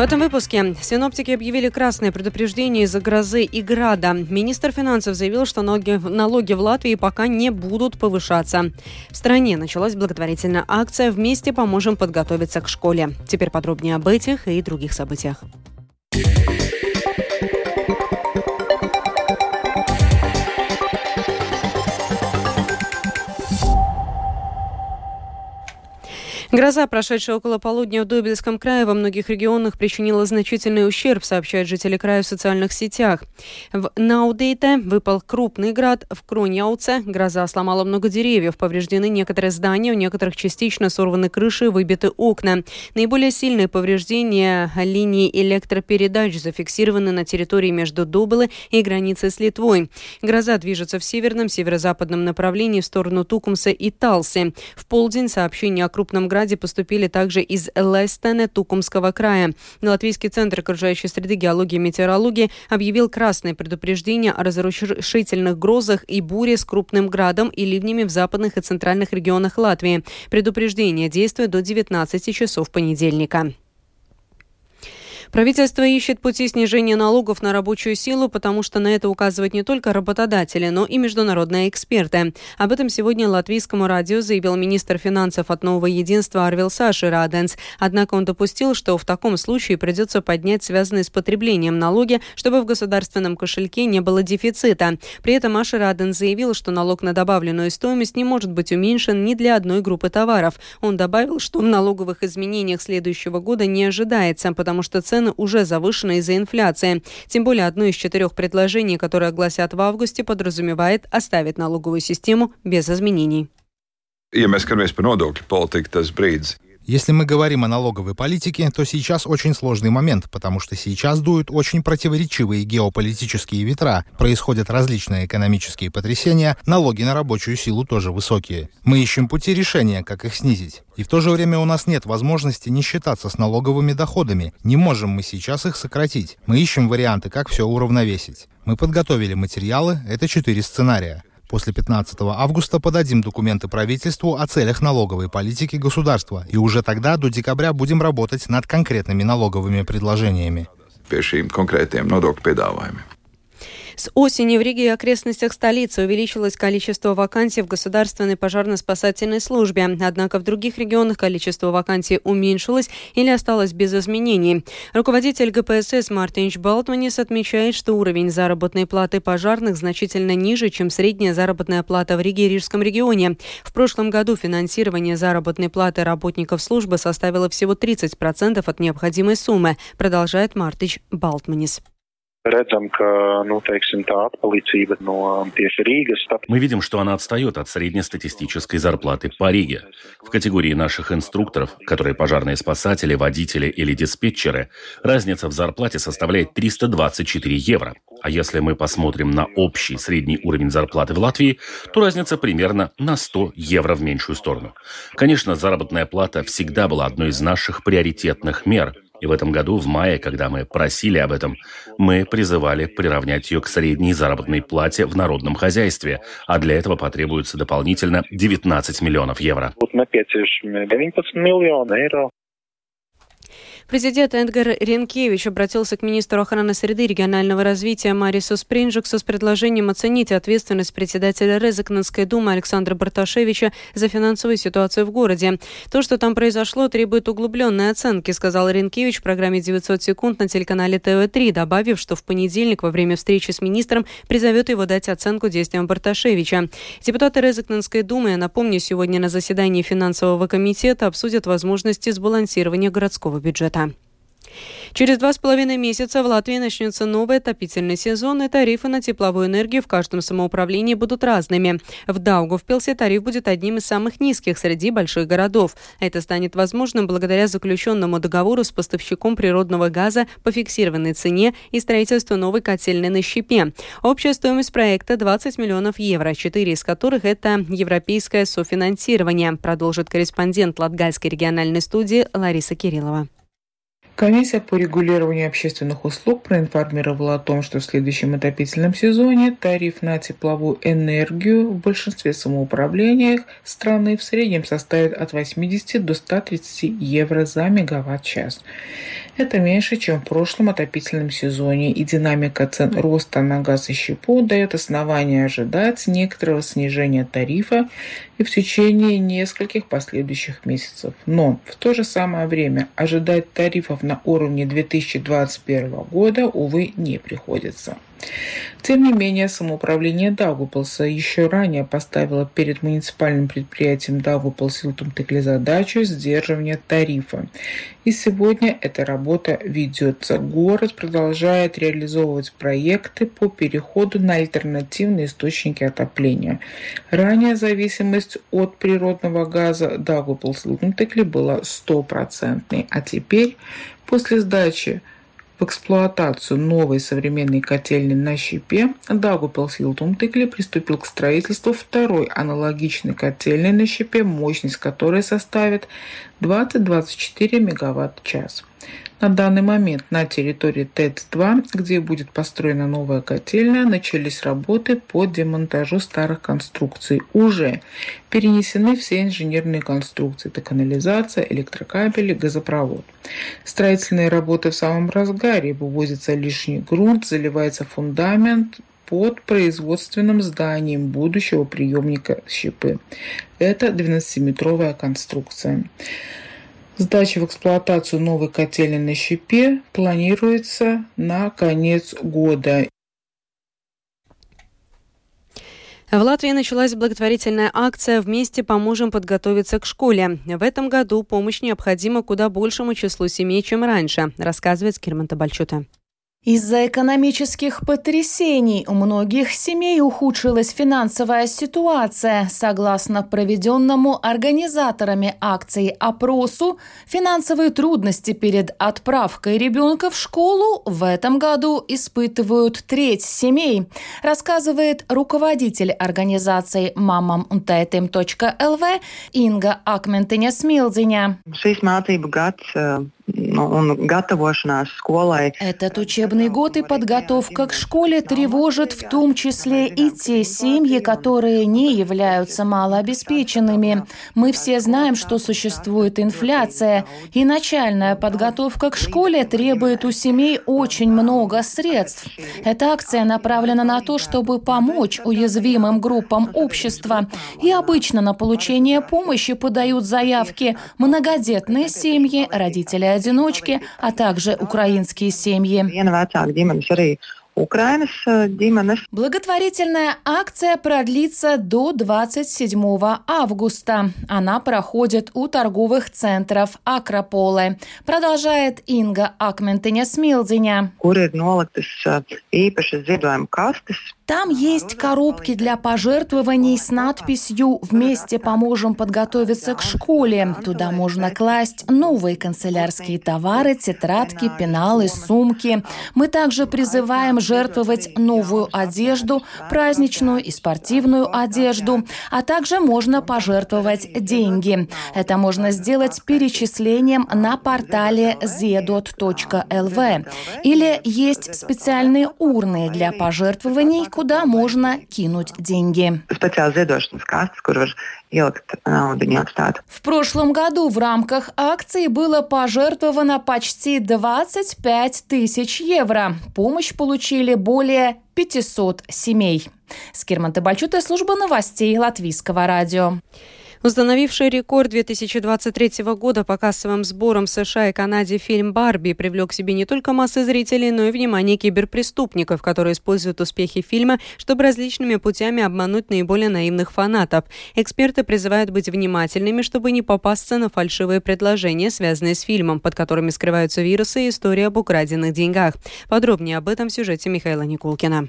В этом выпуске синоптики объявили красное предупреждение из-за грозы и града. Министр финансов заявил, что налоги в Латвии пока не будут повышаться. В стране началась благотворительная акция «Вместе поможем подготовиться к школе». Теперь подробнее об этих и других событиях. Гроза, прошедшая около полудня в Daugavpils крае, во многих регионах причинила значительный ущерб, сообщают жители края в социальных сетях. В Наудейте выпал крупный град, в Кроньяуце гроза сломала много деревьев, повреждены некоторые здания, у некоторых частично сорваны крыши, выбиты окна. Наиболее сильные повреждения линий электропередач зафиксированы на территории между Добылы и границей с Литвой. Гроза движется в северном, северо-западном направлении в сторону Тукумса и Талсы. В полдень сообщения о крупном граде поступили также из Лестене Тукумского края. Латвийский центр окружающей среды, геологии и метеорологии объявил красное предупреждение о разрушительных грозах и буре с крупным градом и ливнями в западных и центральных регионах Латвии. Предупреждение действует до 19 часов понедельника. Правительство ищет пути снижения налогов на рабочую силу, потому что на это указывают не только работодатели, но и международные эксперты. Об этом сегодня латвийскому радио заявил министр финансов от нового единства Арвилс Ашераденс. Однако он допустил, что в таком случае придется поднять связанные с потреблением налоги, чтобы в государственном кошельке не было дефицита. При этом Ашераденс заявил, что налог на добавленную стоимость не может быть уменьшен ни для одной группы товаров. Он добавил, что в налоговых изменениях следующего года не ожидается, потому что цены уже завышены из-за инфляции. Тем более, одно из 4 предложений, которые огласят в августе, подразумевает оставить налоговую систему без изменений. Если мы говорим о налоговой политике, то сейчас очень сложный момент, потому что сейчас дуют очень противоречивые геополитические ветра, происходят различные экономические потрясения, налоги на рабочую силу тоже высокие. Мы ищем пути решения, как их снизить. И в то же время у нас нет возможности не считаться с налоговыми доходами, не можем мы сейчас их сократить. Мы ищем варианты, как все уравновесить. Мы подготовили материалы, это 4 сценария. После 15 августа подадим документы правительству о целях налоговой политики государства. И уже тогда, до декабря, будем работать над конкретными налоговыми предложениями. С осени в Риге и окрестностях столицы увеличилось количество вакансий в государственной пожарно-спасательной службе. Однако в других регионах количество вакансий уменьшилось или осталось без изменений. Руководитель ГПСС Мартиньш Балтманис отмечает, что уровень заработной платы пожарных значительно ниже, чем средняя заработная плата в Риге и Рижском регионе. В прошлом году финансирование заработной платы работников службы составило всего 30% от необходимой суммы, продолжает Мартиньш Балтманис. Мы видим, что она отстает от среднестатистической зарплаты по Риге. В категории наших инструкторов, которые пожарные спасатели, водители или диспетчеры, разница в зарплате составляет 324 евро. А если мы посмотрим на общий средний уровень зарплаты в Латвии, то разница примерно на 100 евро в меньшую сторону. Конечно, заработная плата всегда была одной из наших приоритетных мер. И в этом году, в мае, когда мы просили об этом, мы призывали приравнять ее к средней заработной плате в народном хозяйстве, а для этого потребуется дополнительно 19 миллионов евро. Президент Эдгар Ренкевич обратился к министру охраны среды и регионального развития Марису Спринджексу с предложением оценить ответственность председателя Резакненской думы Александра Барташевича за финансовую ситуацию в городе. То, что там произошло, требует углубленной оценки, сказал Ренкевич в программе «900 секунд» на телеканале ТВ3, добавив, что в понедельник во время встречи с министром призовет его дать оценку действиям Барташевича. Депутаты Резакненской думы, я напомню, сегодня на заседании финансового комитета обсудят возможности сбалансирования городского бюджета. Через 2,5 месяца в Латвии начнется новый отопительный сезон, и тарифы на тепловую энергию в каждом самоуправлении будут разными. В Даугавпилсе тариф будет одним из самых низких среди больших городов. Это станет возможным благодаря заключенному договору с поставщиком природного газа по фиксированной цене и строительству новой котельной на щепе. Общая стоимость проекта 20 миллионов евро, 4 из которых это европейское софинансирование, продолжит корреспондент Латгальской региональной студии Лариса Кириллова. Комиссия по регулированию общественных услуг проинформировала о том, что в следующем отопительном сезоне тариф на тепловую энергию в большинстве самоуправлений страны в среднем составит от 80 до 130 евро за мегаватт-час. Это меньше, чем в прошлом отопительном сезоне, и динамика цен роста на газ и щепу дает основания ожидать некоторого снижения тарифа и в течение нескольких последующих месяцев. Но в то же самое время ожидать тарифов на уровне 2021 года, увы, не приходится. Тем не менее, самоуправление Daugavpils еще ранее поставило перед муниципальным предприятием Daugavpils Siltumtīkli задачу сдерживания тарифа. И сегодня эта работа ведется. Город продолжает реализовывать проекты по переходу на альтернативные источники отопления. Ранее зависимость от природного газа Daugavpils Siltumtīkli была 100%, а теперь, после сдачи в эксплуатацию новой современной котельной на щепе, Daugavpils Siltumtīkli приступил к строительству второй аналогичной котельной на щепе, мощность которой составит 20-24 мегаватт-час. На данный момент на территории ТЭЦ-2, где будет построена новая котельная, начались работы по демонтажу старых конструкций. Уже перенесены все инженерные конструкции – это канализация, электрокабели, газопровод. Строительные работы в самом разгаре, вывозится лишний грунт, заливается фундамент под производственным зданием будущего приемника щепы. Это 12-метровая конструкция. Сдача в эксплуатацию новой котельной на щепе планируется на конец года. В Латвии началась благотворительная акция «Вместе поможем подготовиться к школе». В этом году помощь необходима куда большему числу семей, чем раньше, рассказывает Скирманта Бальчута. Из-за экономических потрясений у многих семей ухудшилась финансовая ситуация. Согласно проведенному организаторами акции опросу, финансовые трудности перед отправкой ребенка в школу в этом году испытывают треть семей, рассказывает руководитель организации Mamam.lv Инга Акментене-Милдиня. Этот учебный год и подготовка к школе тревожат в том числе и те семьи, которые не являются малообеспеченными. Мы все знаем, что существует инфляция, и начальная подготовка к школе требует у семей очень много средств. Эта акция направлена на то, чтобы помочь уязвимым группам общества. И обычно на получение помощи подают заявки многодетные семьи, родители-одиночки, а также украинские семьи. Благотворительная акция продлится до 27 августа. Она проходит у торговых центров Акрополы, продолжает Инга Акментене-Милдиня. Там есть коробки для пожертвований с надписью «Вместе поможем подготовиться к школе». Туда можно класть новые канцелярские товары, тетрадки, пеналы, сумки. Мы также призываем жертвовать новую одежду, праздничную и спортивную одежду, а также можно пожертвовать деньги. Это можно сделать перечислением на портале zedot.lv. Или есть специальные урны для пожертвований, куда можно кинуть деньги. В прошлом году в рамках акции было пожертвовано почти 25 тысяч евро. Помощь получили более 500 семей. Скирманта Бальчута, служба новостей Латвийского радио. Установивший рекорд 2023 года по кассовым сборам в США и Канаде фильм «Барби» привлек к себе не только массы зрителей, но и внимание киберпреступников, которые используют успехи фильма, чтобы различными путями обмануть наиболее наивных фанатов. Эксперты призывают быть внимательными, чтобы не попасться на фальшивые предложения, связанные с фильмом, под которыми скрываются вирусы и истории об украденных деньгах. Подробнее об этом в сюжете Михаила Никулкина.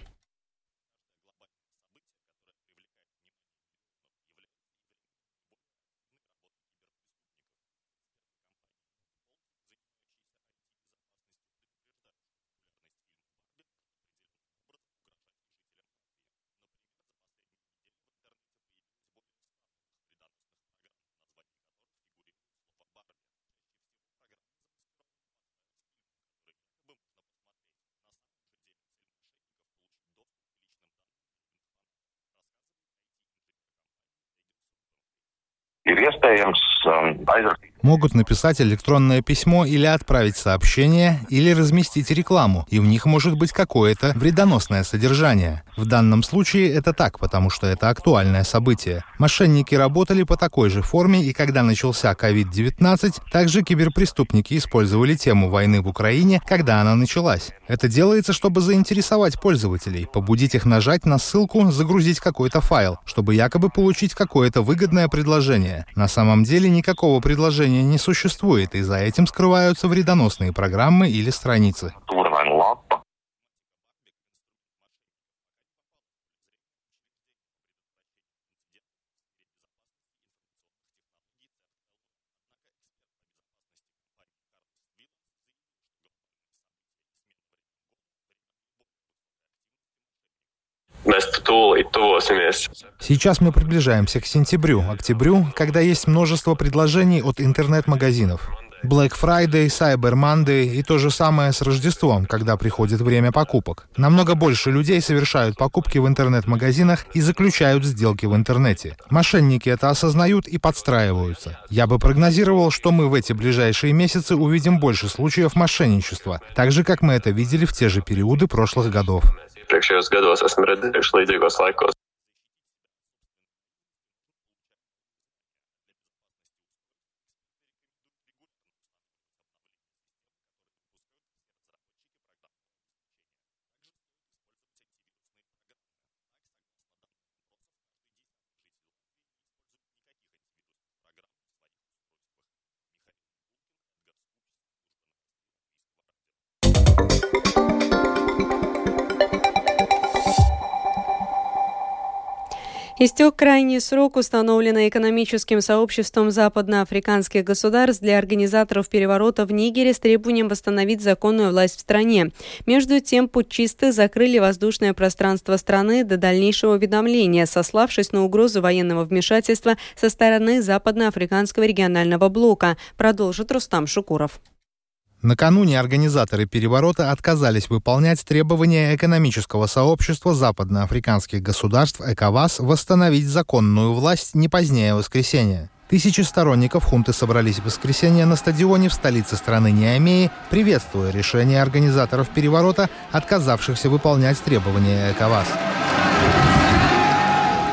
Могут написать электронное письмо или отправить сообщение, или разместить рекламу, и в них может быть какое-то вредоносное содержание. В данном случае это так, потому что это актуальное событие. Мошенники работали по такой же форме, и когда начался COVID-19, также киберпреступники использовали тему войны в Украине, когда она началась. Это делается, чтобы заинтересовать пользователей, побудить их нажать на ссылку, загрузить какой-то файл, чтобы якобы получить какое-то выгодное предложение. На самом деле никакого предложения не существует, и за этим скрываются вредоносные программы или страницы. Сейчас мы приближаемся к сентябрю, октябрю, когда есть множество предложений от интернет-магазинов. Black Friday, Cyber Monday и то же самое с Рождеством, когда приходит время покупок. Намного больше людей совершают покупки в интернет-магазинах и заключают сделки в интернете. Мошенники это осознают и подстраиваются. Я бы прогнозировал, что мы в эти ближайшие месяцы увидим больше случаев мошенничества, так же, как мы это видели в те же периоды прошлых годов. Истек крайний срок, установленный экономическим сообществом западноафриканских государств для организаторов переворота в Нигере с требованием восстановить законную власть в стране. Между тем, путчисты закрыли воздушное пространство страны до дальнейшего уведомления, сославшись на угрозу военного вмешательства со стороны западноафриканского регионального блока, продолжит Рустам Шукуров. Накануне организаторы переворота отказались выполнять требования экономического сообщества западноафриканских государств ЭКОВАС восстановить законную власть не позднее воскресенья. Тысячи сторонников хунты собрались в воскресенье на стадионе в столице страны Ниамеи, приветствуя решение организаторов переворота, отказавшихся выполнять требования ЭКОВАС.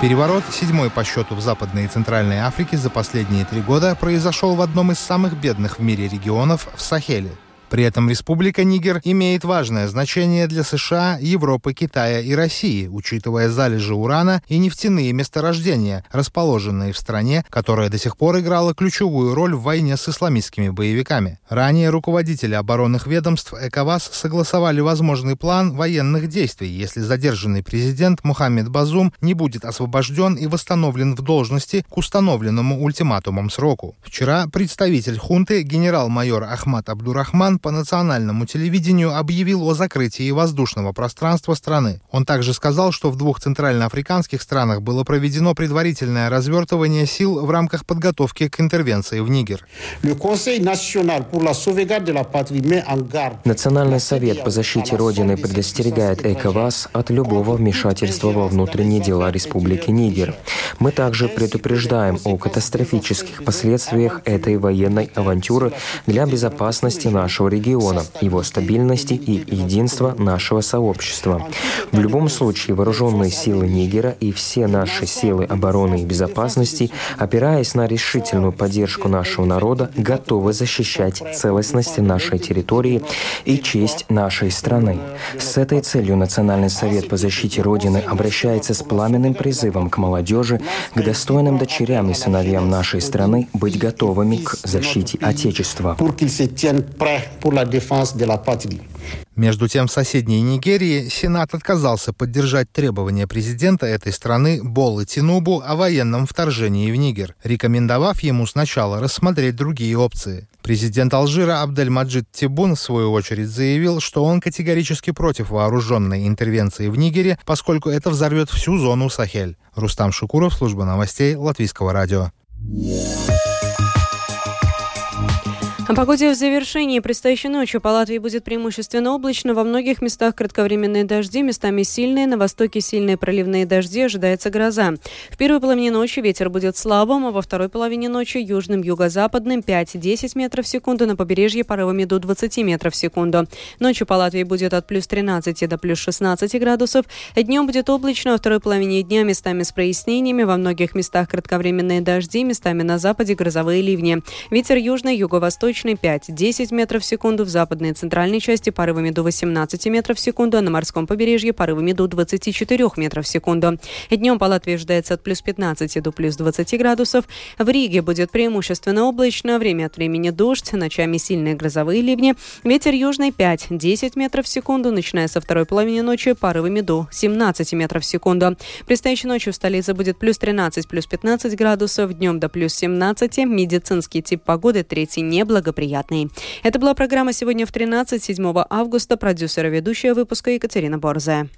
Переворот, седьмой по счету в Западной и Центральной Африке за последние 3 года, произошел в одном из самых бедных в мире регионов в Сахеле. При этом Республика Нигер имеет важное значение для США, Европы, Китая и России, учитывая залежи урана и нефтяные месторождения, расположенные в стране, которая до сих пор играла ключевую роль в войне с исламистскими боевиками. Ранее руководители оборонных ведомств ЭКОВАС согласовали возможный план военных действий, если задержанный президент Мухаммед Базум не будет освобожден и восстановлен в должности к установленному ультиматумом сроку. Вчера представитель хунты генерал-майор Ахмад Абдурахман по национальному телевидению объявил о закрытии воздушного пространства страны. Он также сказал, что в 2 центральноафриканских странах было проведено предварительное развертывание сил в рамках подготовки к интервенции в Нигер. Национальный совет по защите Родины предостерегает ЭКОВАС от любого вмешательства во внутренние дела Республики Нигер. Мы также предупреждаем о катастрофических последствиях этой военной авантюры для безопасности нашего региона, его стабильности и единства нашего сообщества. В любом случае, вооруженные силы Нигера и все наши силы обороны и безопасности, опираясь на решительную поддержку нашего народа, готовы защищать целостность нашей территории и честь нашей страны. С этой целью Национальный совет по защите Родины обращается с пламенным призывом к молодежи, к достойным дочерям и сыновьям нашей страны быть готовыми к защите Отечества. Между тем, в соседней Нигерии Сенат отказался поддержать требования президента этой страны Болы Тинубу о военном вторжении в Нигер, рекомендовав ему сначала рассмотреть другие опции. Президент Алжира Абдель Маджид Тибун, в свою очередь, заявил, что он категорически против вооруженной интервенции в Нигере, поскольку это взорвет всю зону Сахель. Рустам Шукуров, служба новостей Латвийского радио. погоде в завершении. Предстоящей ночью по Латвии будет преимущественно облачно. Во многих местах кратковременные дожди, местами сильные. На востоке сильные проливные дожди, ожидается гроза. В первой половине ночи ветер будет слабым, а во второй половине ночи южным, юго-западным 5-10 метров в секунду. На побережье порывами до 20 метров в секунду. Ночью по Латвии будет от плюс 13 до плюс 16 градусов. Днем будет облачно, во второй половине дня местами с прояснениями. Во многих местах кратковременные дожди, местами на западе грозовые ливни. Ветер южный, юго-восточный 5-10 метров в секунду. В западной и центральной части порывами до 18 метров в секунду, а на морском побережье порывами до 24 метров в секунду. Днем по Латвии ожидается от плюс 15 до плюс 20 градусов. В Риге будет преимущественно облачно, время от времени дождь, ночами сильные грозовые ливни. Ветер южный 5-10 метров в секунду, начиная со второй половины ночи порывами до 17 метров в секунду. Предстоящей ночью в столице будет плюс 13, плюс 15 градусов, днем до плюс 17. Медицинский тип погоды 3 неблагоприятный. Это была программа «Сегодня в 13», 7 августа. Продюсер и ведущая выпуска Екатерина Борзе.